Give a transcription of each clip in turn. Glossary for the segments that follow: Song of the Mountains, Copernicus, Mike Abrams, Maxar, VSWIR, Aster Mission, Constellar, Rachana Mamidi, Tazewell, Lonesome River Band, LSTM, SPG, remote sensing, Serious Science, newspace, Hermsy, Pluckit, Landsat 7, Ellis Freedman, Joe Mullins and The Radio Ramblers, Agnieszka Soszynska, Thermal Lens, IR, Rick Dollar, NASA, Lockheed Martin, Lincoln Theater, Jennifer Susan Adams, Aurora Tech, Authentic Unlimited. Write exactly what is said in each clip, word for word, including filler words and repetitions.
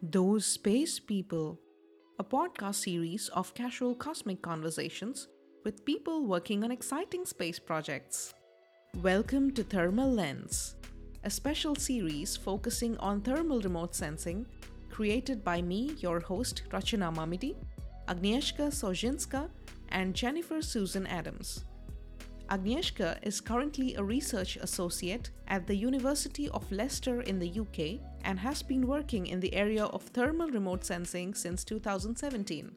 Those Space People, a podcast series of casual cosmic conversations with people working on exciting space projects. Welcome to Thermal Lens, a special series focusing on thermal remote sensing created by me, your host Rachana Mamidi, Agnieszka Soszynska, and Jennifer Susan Adams. Agnieszka is currently a research associate at the University of Leicester in the U K and has been working in the area of thermal remote sensing since two thousand seventeen.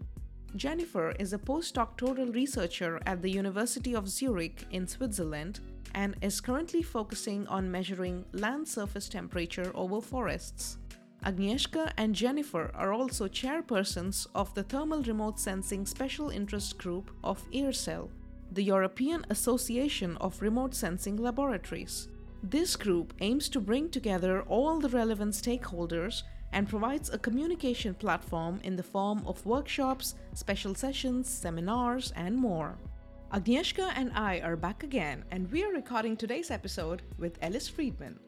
Jennifer is a postdoctoral researcher at the University of Zurich in Switzerland and is currently focusing on measuring land surface temperature over forests. Agnieszka and Jennifer are also chairpersons of the Thermal Remote Sensing Special Interest Group of EARSEL, the European Association of Remote Sensing Laboratories. This group aims to bring together all the relevant stakeholders and provides a communication platform in the form of workshops, special sessions, seminars, and more. Agnieszka and I are back again, and we are recording today's episode with Ellis Freedman.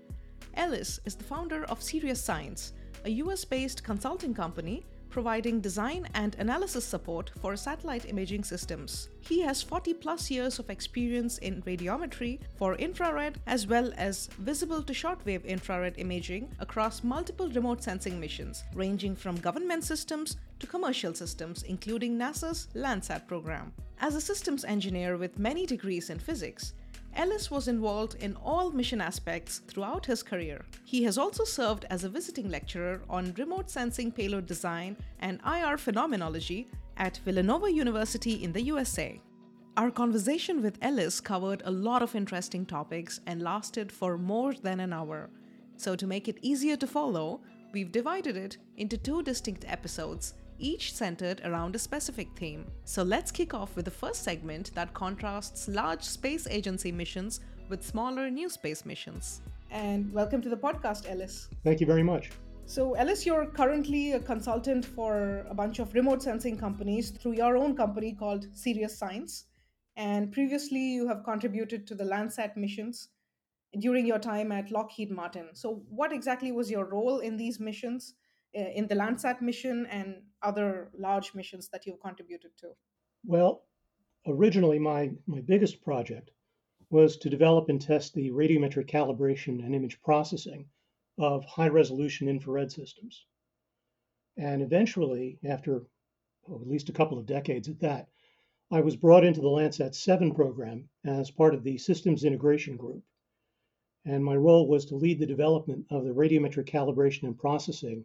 Ellis is the founder of Serious Science, a U S-based consulting company providing design and analysis support for satellite imaging systems. He has forty plus years of experience in radiometry for infrared as well as visible to shortwave infrared imaging across multiple remote sensing missions, ranging from government systems to commercial systems, including NASA's Landsat program. As a systems engineer with many degrees in physics, Ellis was involved in all mission aspects throughout his career. He has also served as a visiting lecturer on remote sensing payload design and I R phenomenology at Villanova University in the U S A. Our conversation with Ellis covered a lot of interesting topics and lasted for more than an hour. So to make it easier to follow, we've divided it into two distinct episodes, each centered around a specific theme. So let's kick off with the first segment that contrasts large space agency missions with smaller new space missions. And welcome to the podcast, Ellis. Thank you very much. So Ellis, you're currently a consultant for a bunch of remote sensing companies through your own company called Serious Science. And previously you have contributed to the Landsat missions during your time at Lockheed Martin. So what exactly was your role in these missions, in the Landsat mission and other large missions that you've contributed to? Well, originally my, my biggest project was to develop and test the radiometric calibration and image processing of high-resolution infrared systems. And eventually, after oh, at least a couple of decades at that, I was brought into the Landsat seven program as part of the Systems Integration Group. And my role was to lead the development of the radiometric calibration and processing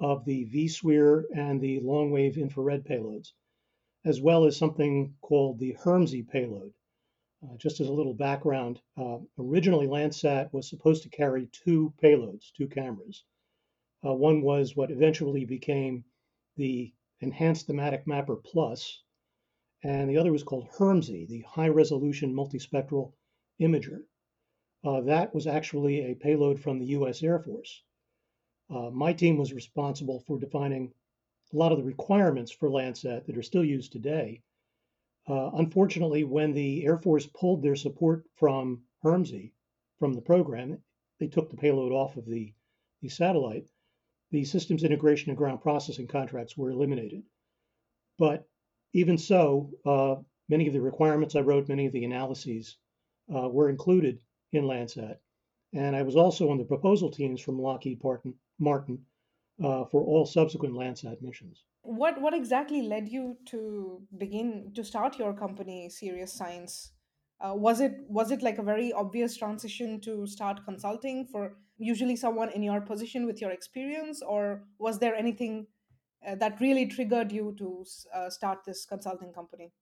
of the V S W I R and the long-wave infrared payloads, as well as something called the Hermsy payload. Uh, just as a little background, uh, originally Landsat was supposed to carry two payloads, two cameras. Uh, one was what eventually became the Enhanced Thematic Mapper Plus, and the other was called Hermsy, the High Resolution Multispectral Imager. Uh, that was actually a payload from the U S Air Force. Uh, my team was responsible for defining a lot of the requirements for Landsat that are still used today. Uh, unfortunately, when the Air Force pulled their support from Hermsy, from the program, they took the payload off of the, the satellite. The systems integration and ground processing contracts were eliminated. But even so, uh, many of the requirements I wrote, many of the analyses uh, were included in Landsat. And I was also on the proposal teams from Lockheed Martin, Martin uh, for all subsequent Landsat missions. What what exactly led you to begin to start your company, Serious Science? Uh, was it was it like a very obvious transition to start consulting for usually someone in your position with your experience, or was there anything uh, that really triggered you to uh, start this consulting company?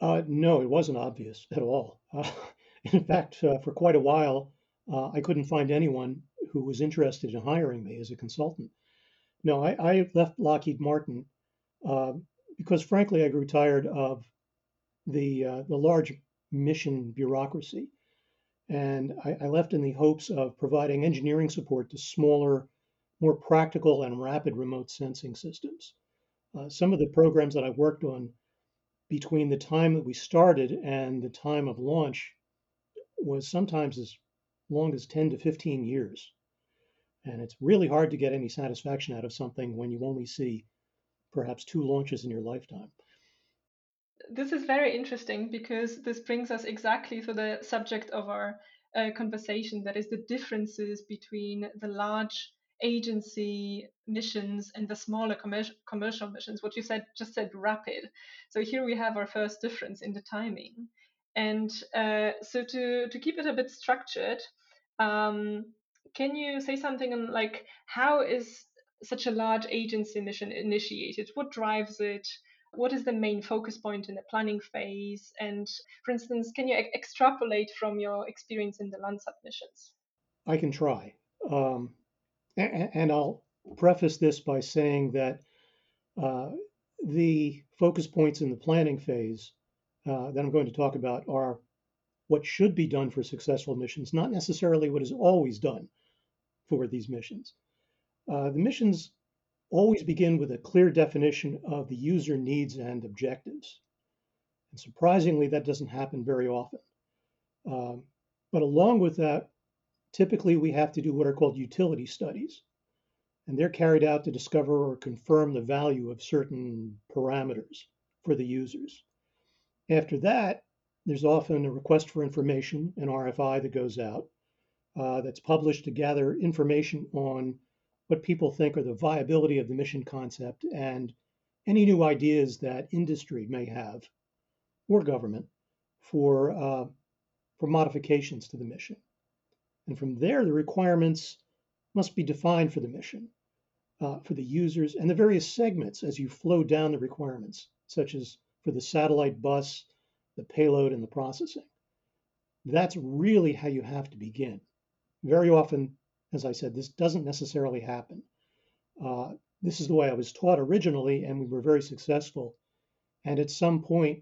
Uh, no, it wasn't obvious at all. Uh, in fact, uh, for quite a while, uh, I couldn't find anyone who was interested in hiring me as a consultant. No, I, I left Lockheed Martin uh, because, frankly, I grew tired of the uh, the large mission bureaucracy. And I, I left in the hopes of providing engineering support to smaller, more practical and rapid remote sensing systems. Uh, some of the programs that I worked on between the time that we started and the time of launch was sometimes as long as ten to fifteen years. And it's really hard to get any satisfaction out of something when you only see perhaps two launches in your lifetime. This is very interesting because this brings us exactly to the subject of our uh, conversation, that is the differences between the large agency missions and the smaller commercial commercial missions, what you said just said rapid. So here we have our first difference in the timing. And uh, so to, to keep it a bit structured, um, can you say something on like how is such a large agency mission initiated? What drives it? What is the main focus point in the planning phase? And for instance, can you e- extrapolate from your experience in the Landsat missions? I can try. Um, and, and I'll preface this by saying that uh, the focus points in the planning phase uh, that I'm going to talk about are what should be done for successful missions, not necessarily what is always done for these missions. Uh, the missions always begin with a clear definition of the user needs and objectives. And surprisingly, that doesn't happen very often. Um, but along with that, typically we have to do what are called utility studies. And they're carried out to discover or confirm the value of certain parameters for the users. After that, there's often a request for information, an R F I that goes out, uh, that's published to gather information on what people think are the viability of the mission concept and any new ideas that industry may have or government for, uh, for modifications to the mission. And from there, the requirements must be defined for the mission, uh, for the users and the various segments as you flow down the requirements, such as for the satellite bus, the payload, and the processing. That's really how you have to begin. Very often, as I said, this doesn't necessarily happen. Uh, this is the way I was taught originally, and we were very successful. And at some point,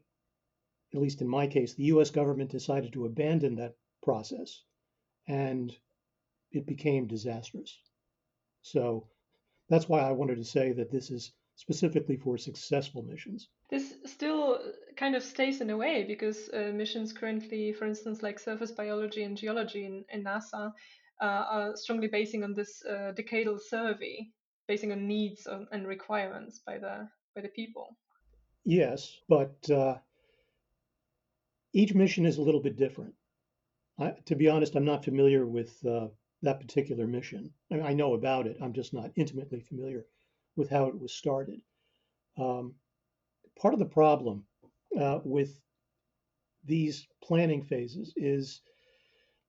at least in my case, the U S government decided to abandon that process, and it became disastrous. So that's why I wanted to say that this is specifically for successful missions. This still kind of stays in a way because uh, missions currently, for instance, like surface biology and geology in, in NASA, Uh, are strongly basing on this uh, decadal survey, basing on needs on, and requirements by the by the people. Yes, but uh, each mission is a little bit different. I, to be honest, I'm not familiar with uh, that particular mission. I mean, I know about it. I'm just not intimately familiar with how it was started. Um, part of the problem uh, with these planning phases is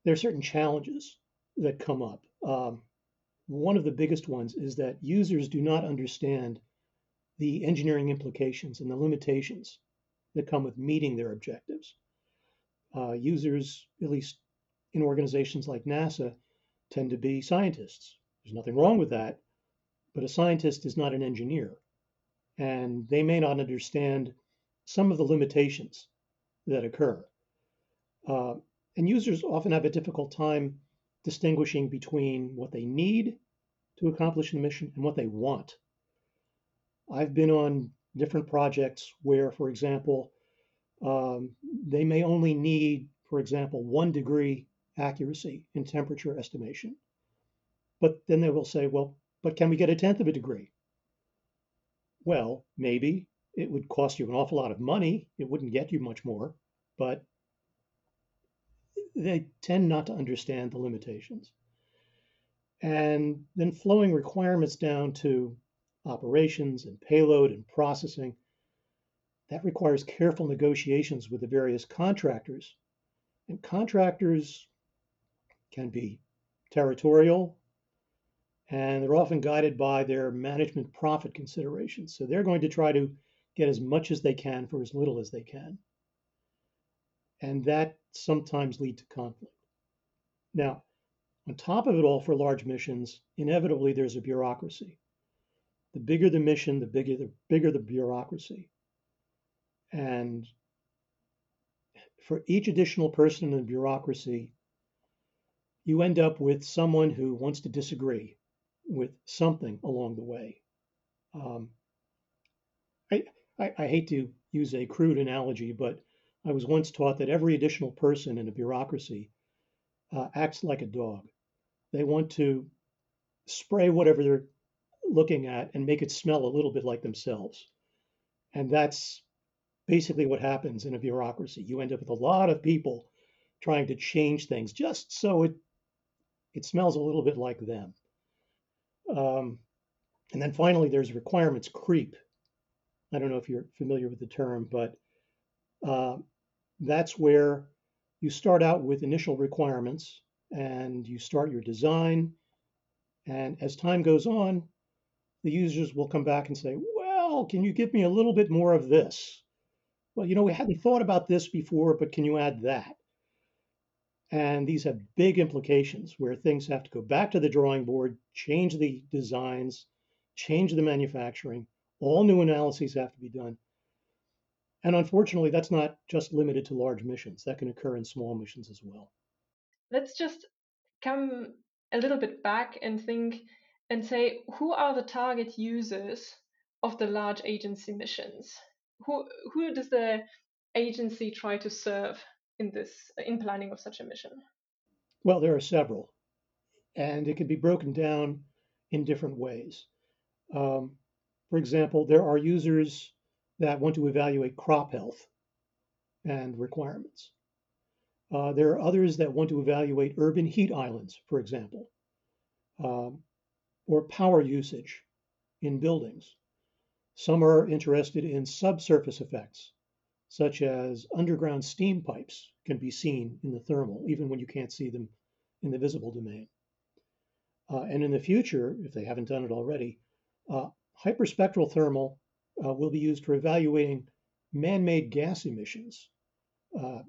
there are certain challenges that come up. Um, one of the biggest ones is that users do not understand the engineering implications and the limitations that come with meeting their objectives. Uh, users, at least in organizations like NASA, tend to be scientists. There's nothing wrong with that, but a scientist is not an engineer, and they may not understand some of the limitations that occur. Uh, and users often have a difficult time distinguishing between what they need to accomplish the mission and what they want. I've been on different projects where, for example, um, they may only need, for example, one degree accuracy in temperature estimation. But then they will say, well, but can we get a tenth of a degree? Well, maybe it would cost you an awful lot of money. It wouldn't get you much more, but they tend not to understand the limitations. And then flowing requirements down to operations and payload and processing, that requires careful negotiations with the various contractors. And contractors can be territorial, and they're often guided by their management profit considerations. So they're going to try to get as much as they can for as little as they can. And that sometimes lead to conflict. Now, on top of it all, for large missions, inevitably there's a bureaucracy. The bigger the mission, the bigger the bigger the bureaucracy. And for each additional person in the bureaucracy, you end up with someone who wants to disagree with something along the way. Um, I, I, I hate to use a crude analogy, but I was once taught that every additional person in a bureaucracy uh, acts like a dog. They want to spray whatever they're looking at and make it smell a little bit like themselves. And that's basically what happens in a bureaucracy. You end up with a lot of people trying to change things just so it it smells a little bit like them. Um, and then finally, there's requirements creep. I don't know if you're familiar with the term, but uh, that's where you start out with initial requirements and you start your design. And as time goes on, the users will come back and say, well, can you give me a little bit more of this? Well, you know, we hadn't thought about this before, but can you add that? And these have big implications where things have to go back to the drawing board, change the designs, change the manufacturing, all new analyses have to be done. And unfortunately, that's not just limited to large missions. That can occur in small missions as well. Let's just come a little bit back and think and say, who are the target users of the large agency missions? Who, who does the agency try to serve in this, in planning of such a mission? Well, there are several, and it can be broken down in different ways. Um, for example, there are users that want to evaluate crop health and requirements. Uh, there are others that want to evaluate urban heat islands, for example, um, or power usage in buildings. Some are interested in subsurface effects, such as underground steam pipes can be seen in the thermal, even when you can't see them in the visible domain. Uh, and in the future, if they haven't done it already, uh, hyperspectral thermal uh, will be used for evaluating man-made gas emissions. Uh,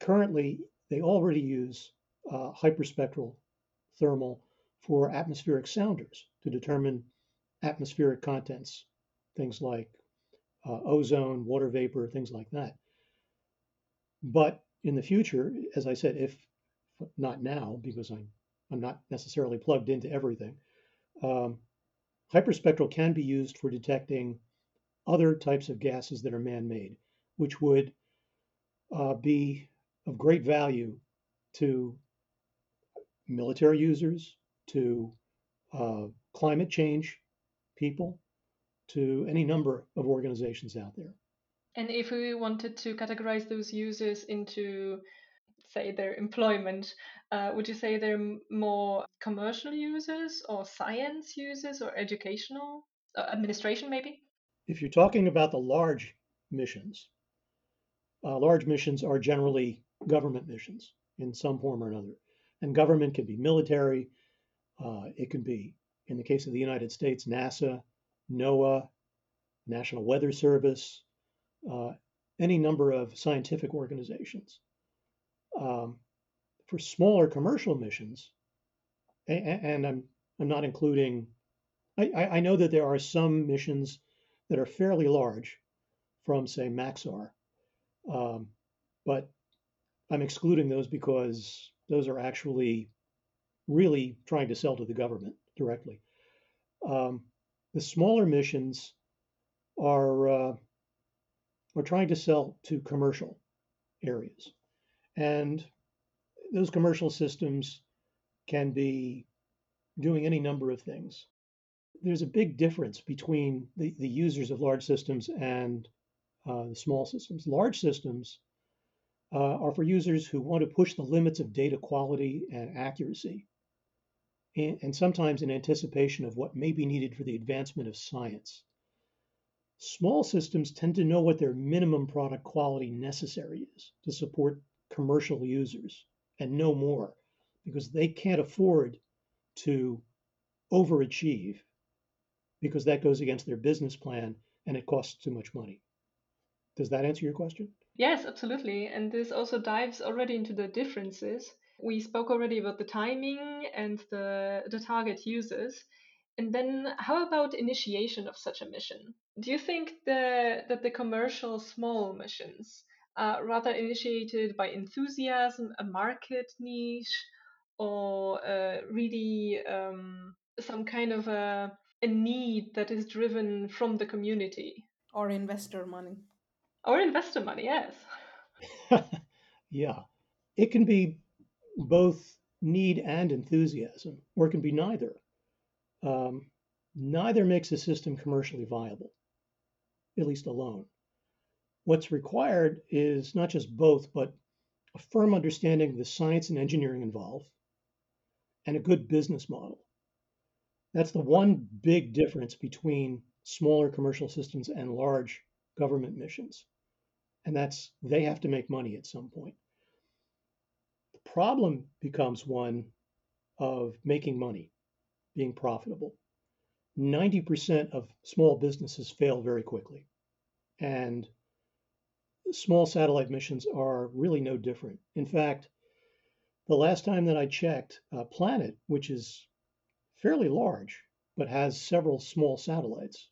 currently, they already use uh, hyperspectral thermal for atmospheric sounders to determine atmospheric contents, things like Uh, ozone, water vapor, things like that. But in the future, as I said, if not now, because I'm, I'm not necessarily plugged into everything, um, hyperspectral can be used for detecting other types of gases that are man-made, which would uh, be of great value to military users, to uh, climate change people, to any number of organizations out there. And if we wanted to categorize those users into, say, their employment, uh, would you say they're more commercial users or science users or educational, uh, administration maybe? If you're talking about the large missions, uh, large missions are generally government missions in some form or another. And government can be military. Uh, it can be, in the case of the United States, NASA, NOAA, National Weather Service, uh, any number of scientific organizations. Um, for smaller commercial missions, and, and I'm I'm not including, I, I know that there are some missions that are fairly large from, say, Maxar, um, but I'm excluding those because those are actually really trying to sell to the government directly. Um, The smaller missions are, uh, are trying to sell to commercial areas. And those commercial systems can be doing any number of things. There's a big difference between the, the users of large systems and uh, the small systems. Large systems uh, are for users who want to push the limits of data quality and accuracy, and sometimes in anticipation of what may be needed for the advancement of science. Small systems tend to know what their minimum product quality necessary is to support commercial users and no more, because they can't afford to overachieve because that goes against their business plan and it costs too much money. Does that answer your question? Yes, absolutely. And this also dives already into the differences. We spoke already about the timing and the, the target users. And then how about initiation of such a mission? Do you think the, that the commercial small missions are rather initiated by enthusiasm, a market niche, or uh, really um, some kind of a, a need that is driven from the community? Or investor money. Or investor money, yes. Yeah, it can be both need and enthusiasm, or it can be neither. um, neither makes a system commercially viable, at least alone. What's required is not just both, but a firm understanding of the science and engineering involved and a good business model. That's the one big difference between smaller commercial systems and large government missions. And that's, they have to make money at some point. The problem becomes one of making money, being profitable. ninety percent of small businesses fail very quickly. And small satellite missions are really no different. In fact, the last time that I checked, uh, Planet, which is fairly large, but has several small satellites,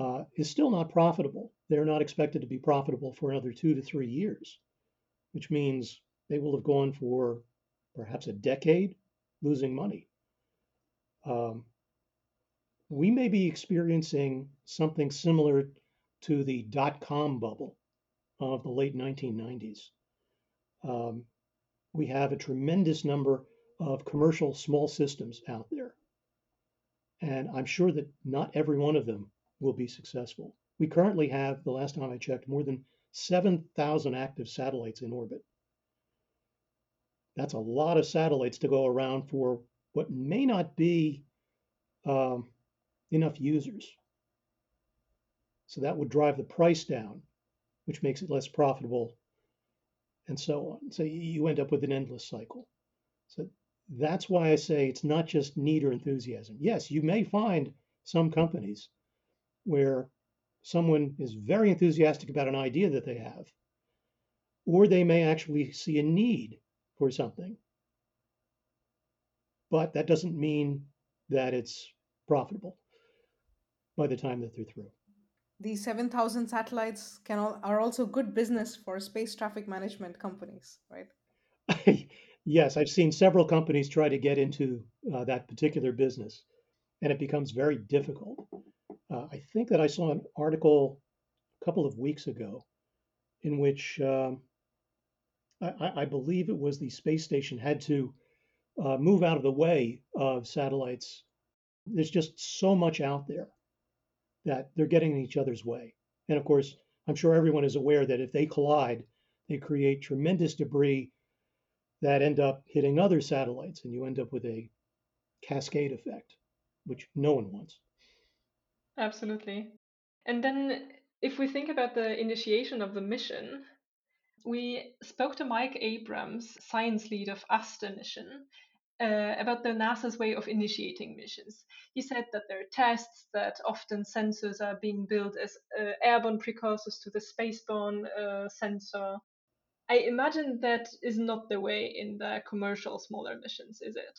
uh, is still not profitable. They're not expected to be profitable for another two to three years, which means they will have gone for perhaps a decade losing money. Um, we may be experiencing something similar to the dot-com bubble of the late nineteen nineties. Um, we have a tremendous number of commercial small systems out there. And I'm sure that not every one of them will be successful. We currently have, the last time I checked, more than seven thousand active satellites in orbit. That's a lot of satellites to go around for what may not be um, enough users. So that would drive the price down, which makes it less profitable, and so on. So you end up with an endless cycle. So that's why I say it's not just need or enthusiasm. Yes, you may find some companies where someone is very enthusiastic about an idea that they have, or they may actually see a need for something. But that doesn't mean that it's profitable by the time that they're through. These seven thousand satellites can all, are also good business for space traffic management companies, right? Yes, I've seen several companies try to get into uh, that particular business, and it becomes very difficult. Uh, I think that I saw an article a couple of weeks ago in which um, I, I believe it was the space station had to uh, move out of the way of satellites. There's just so much out there that they're getting in each other's way. And of course, I'm sure everyone is aware that if they collide, they create tremendous debris that end up hitting other satellites, and you end up with a cascade effect, which no one wants. Absolutely. And then if we think about the initiation of the mission, we spoke to Mike Abrams, science lead of Aster Mission, Uh, about the NASA's way of initiating missions. He said that there are tests, that often sensors are being built as uh, airborne precursors to the spaceborne uh, sensor. I imagine that is not the way in the commercial smaller missions, is it?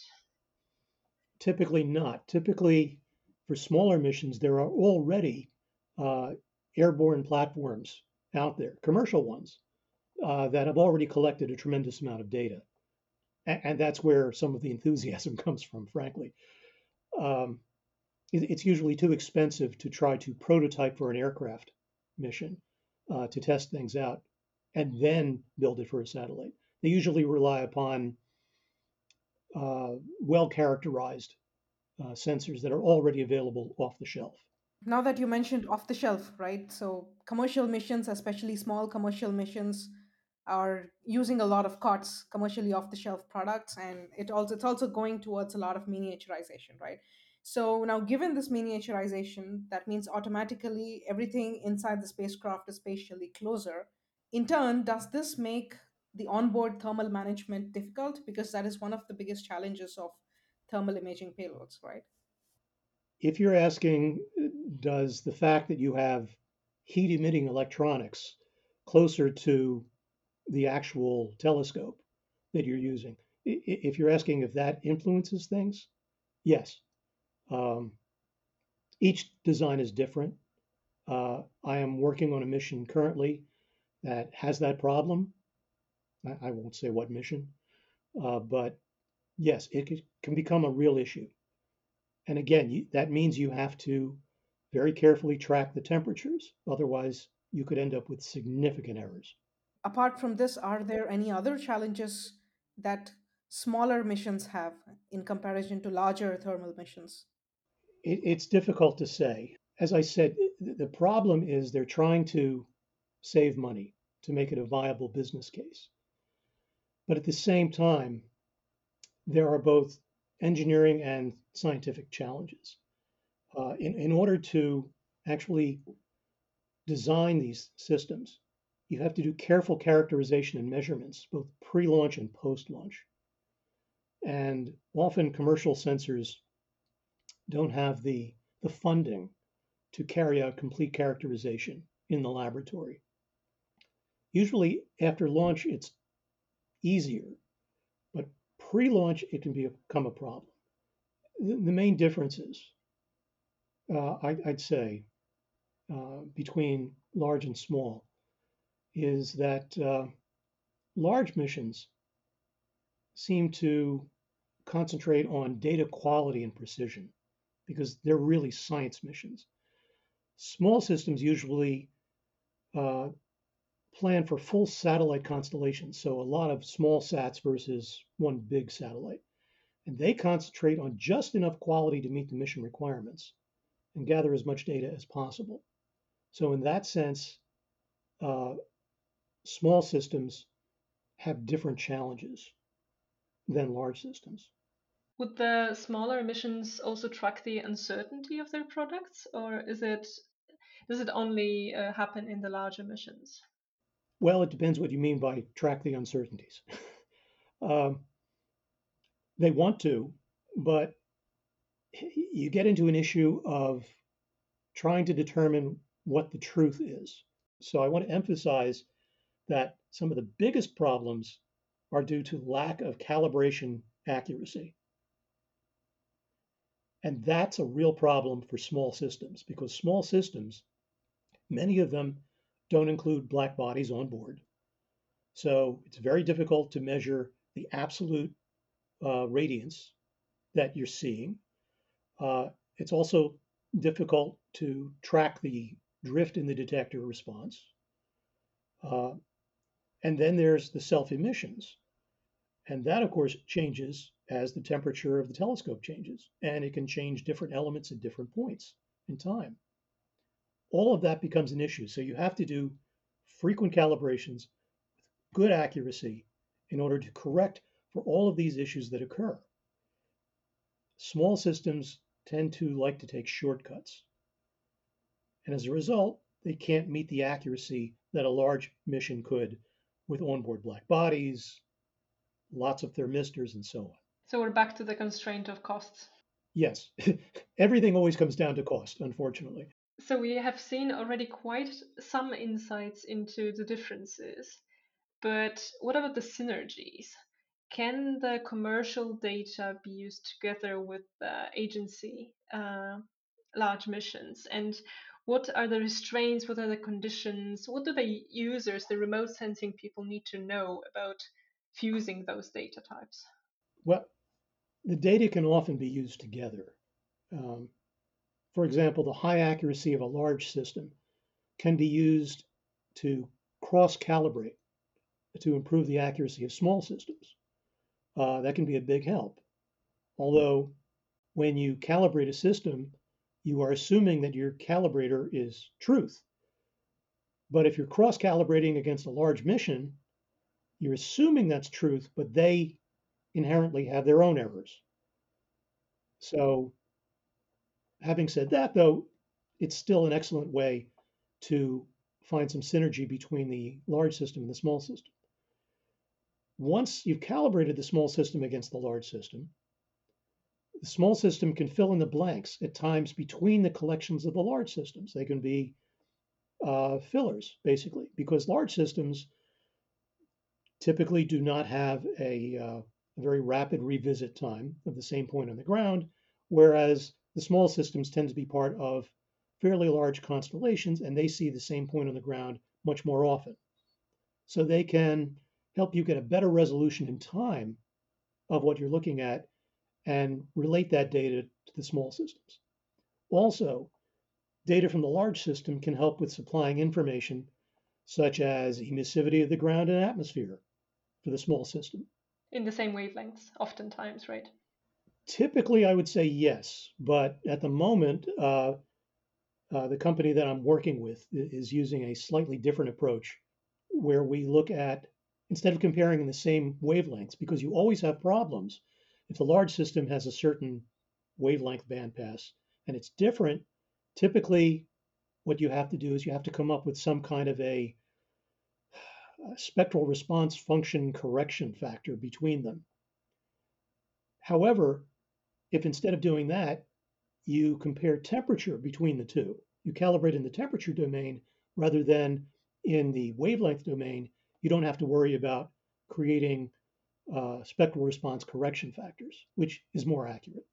Typically not. Typically, for smaller missions, there are already uh, airborne platforms out there, commercial ones, uh, that have already collected a tremendous amount of data. And that's where some of the enthusiasm comes from, frankly. Um, it's usually too expensive to try to prototype for an aircraft mission uh, to test things out and then build it for a satellite. They usually rely upon uh, well-characterized uh, sensors that are already available off the shelf. Now that you mentioned off the shelf, right? So commercial missions, especially small commercial missions, are using a lot of C O T S, commercially off-the-shelf products, and it also it's also going towards a lot of miniaturization, right? So now, given this miniaturization, that means automatically everything inside the spacecraft is spatially closer. In turn, does this make the onboard thermal management difficult? Because that is one of the biggest challenges of thermal imaging payloads, right? If you're asking, does the fact that you have heat-emitting electronics closer to the actual telescope that you're using, if you're asking if that influences things, yes. Um, each design is different. Uh, I am working on a mission currently that has that problem. I, I won't say what mission, uh, but yes, it can become a real issue. And again, you, that means you have to very carefully track the temperatures. Otherwise, you could end up with significant errors. Apart from this, are there any other challenges that smaller missions have in comparison to larger thermal missions? it, it's difficult to say. As I said, the problem is they're trying to save money to make it a viable business case. But at the same time, there are both engineering and scientific challenges. Uh, in, in order to actually design these systems, you have to do careful characterization and measurements, both pre-launch and post-launch. And often commercial sensors don't have the, the funding to carry out complete characterization in the laboratory. Usually after launch, it's easier, but pre-launch, it can become a problem. The, the main differences, uh, I, I'd say, uh, between large and small is that uh, large missions seem to concentrate on data quality and precision because they're really science missions. Small systems usually uh, plan for full satellite constellations, so a lot of small sats versus one big satellite. And they concentrate on just enough quality to meet the mission requirements and gather as much data as possible. So in that sense, uh, small systems have different challenges than large systems. Would the smaller missions also track the uncertainty of their products, or is it does it only uh, happen in the larger missions? Well, it depends what you mean by track the uncertainties. um, they want to, but you get into an issue of trying to determine what the truth is. So I want to emphasize that some of the biggest problems are due to lack of calibration accuracy. And that's a real problem for small systems, because small systems, many of them don't include black bodies on board. So it's very difficult to measure the absolute uh, radiance that you're seeing. Uh, it's also difficult to track the drift in the detector response. Uh, and then there's the self-emissions. And that, of course, changes as the temperature of the telescope changes, and it can change different elements at different points in time. All of that becomes an issue. So you have to do frequent calibrations with good accuracy in order to correct for all of these issues that occur. Small systems tend to like to take shortcuts. And as a result, they can't meet the accuracy that a large mission could with onboard black bodies, lots of thermistors, and so on. So we're back to the constraint of costs. Yes, everything always comes down to cost, unfortunately. So we have seen already quite some insights into the differences, but what about the synergies? Can the commercial data be used together with the agency uh, large missions? And what are the restraints? What are the conditions? What do the users, the remote sensing people, need to know about fusing those data types? Well, the data can often be used together. Um, for example, the high accuracy of a large system can be used to cross-calibrate to improve the accuracy of small systems. Uh, that can be a big help. Although, when you calibrate a system, you are assuming that your calibrator is truth. But if you're cross-calibrating against a large mission, you're assuming that's truth, but they inherently have their own errors. So having said that, though, it's still an excellent way to find some synergy between the large system and the small system. Once you've calibrated the small system against the large system, the small system can fill in the blanks at times between the collections of the large systems. They can be uh, fillers, basically, because large systems typically do not have a uh, very rapid revisit time of the same point on the ground, whereas the small systems tend to be part of fairly large constellations, and they see the same point on the ground much more often. So they can help you get a better resolution in time of what you're looking at and relate that data to the small systems. Also, data from the large system can help with supplying information such as emissivity of the ground and atmosphere for the small system. In the same wavelengths, oftentimes, right? Typically, I would say yes, but at the moment, uh, uh, the company that I'm working with is using a slightly different approach where we look at, instead of comparing the same wavelengths, because you always have problems if the large system has a certain wavelength bandpass and it's different. Typically, what you have to do is you have to come up with some kind of a, a spectral response function correction factor between them. However, if instead of doing that, you compare temperature between the two, you calibrate in the temperature domain rather than in the wavelength domain, you don't have to worry about creating uh, spectral response correction factors, which is more accurate.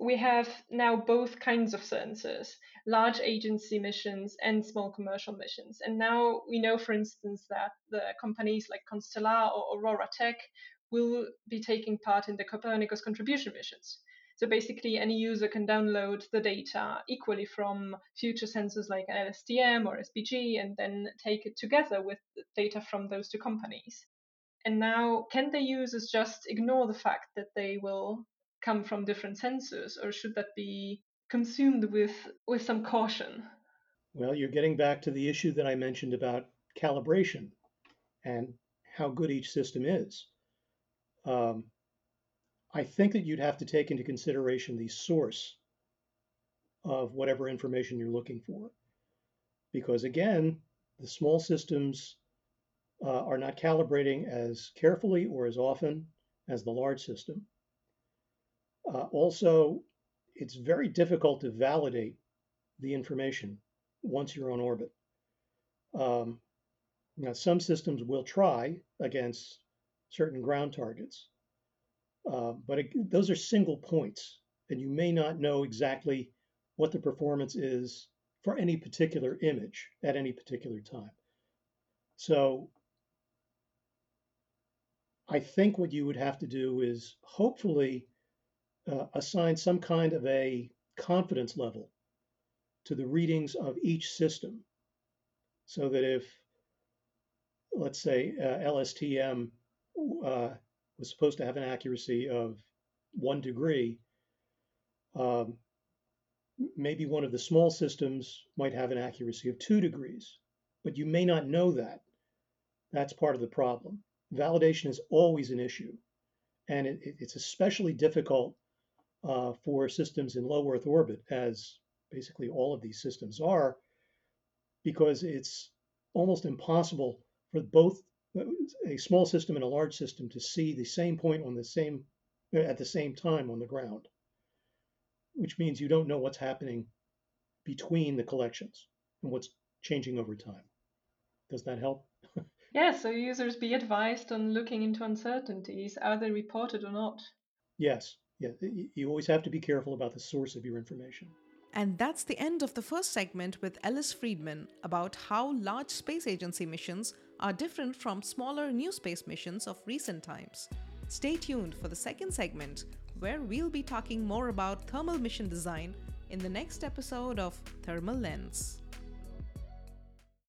We have now both kinds of sensors, large agency missions and small commercial missions. And now we know, for instance, that the companies like Constellar or Aurora Tech will be taking part in the Copernicus contribution missions. So basically, any user can download the data equally from future sensors like L S T M or S P G and then take it together with data from those two companies. And now, can the users just ignore the fact that they will come from different sensors, or should that be consumed with, with some caution? Well, you're getting back to the issue that I mentioned about calibration and how good each system is. Um, I think that you'd have to take into consideration the source of whatever information you're looking for. Because again, the small systems uh, are not calibrating as carefully or as often as the large system. Uh, also, it's very difficult to validate the information once you're on orbit. Um, now, some systems will try against certain ground targets, uh, but it, those are single points, and you may not know exactly what the performance is for any particular image at any particular time. So I think what you would have to do is hopefully Uh, assign some kind of a confidence level to the readings of each system, so that if, let's say, uh, L S T M uh, was supposed to have an accuracy of one degree, um, maybe one of the small systems might have an accuracy of two degrees, but you may not know that. That's part of the problem. Validation is always an issue, and it, it's especially difficult Uh, for systems in low Earth orbit, as basically all of these systems are, because it's almost impossible for both a small system and a large system to see the same point on the same at the same time on the ground, which means you don't know what's happening between the collections and what's changing over time. Does that help? Yeah, so users be advised on looking into uncertainties. Are they reported or not? Yes. Yeah, you always have to be careful about the source of your information. And that's the end of the first segment with Ellis Freedman about how large space agency missions are different from smaller new space missions of recent times. Stay tuned for the second segment, where we'll be talking more about thermal mission design in the next episode of Thermal Lens.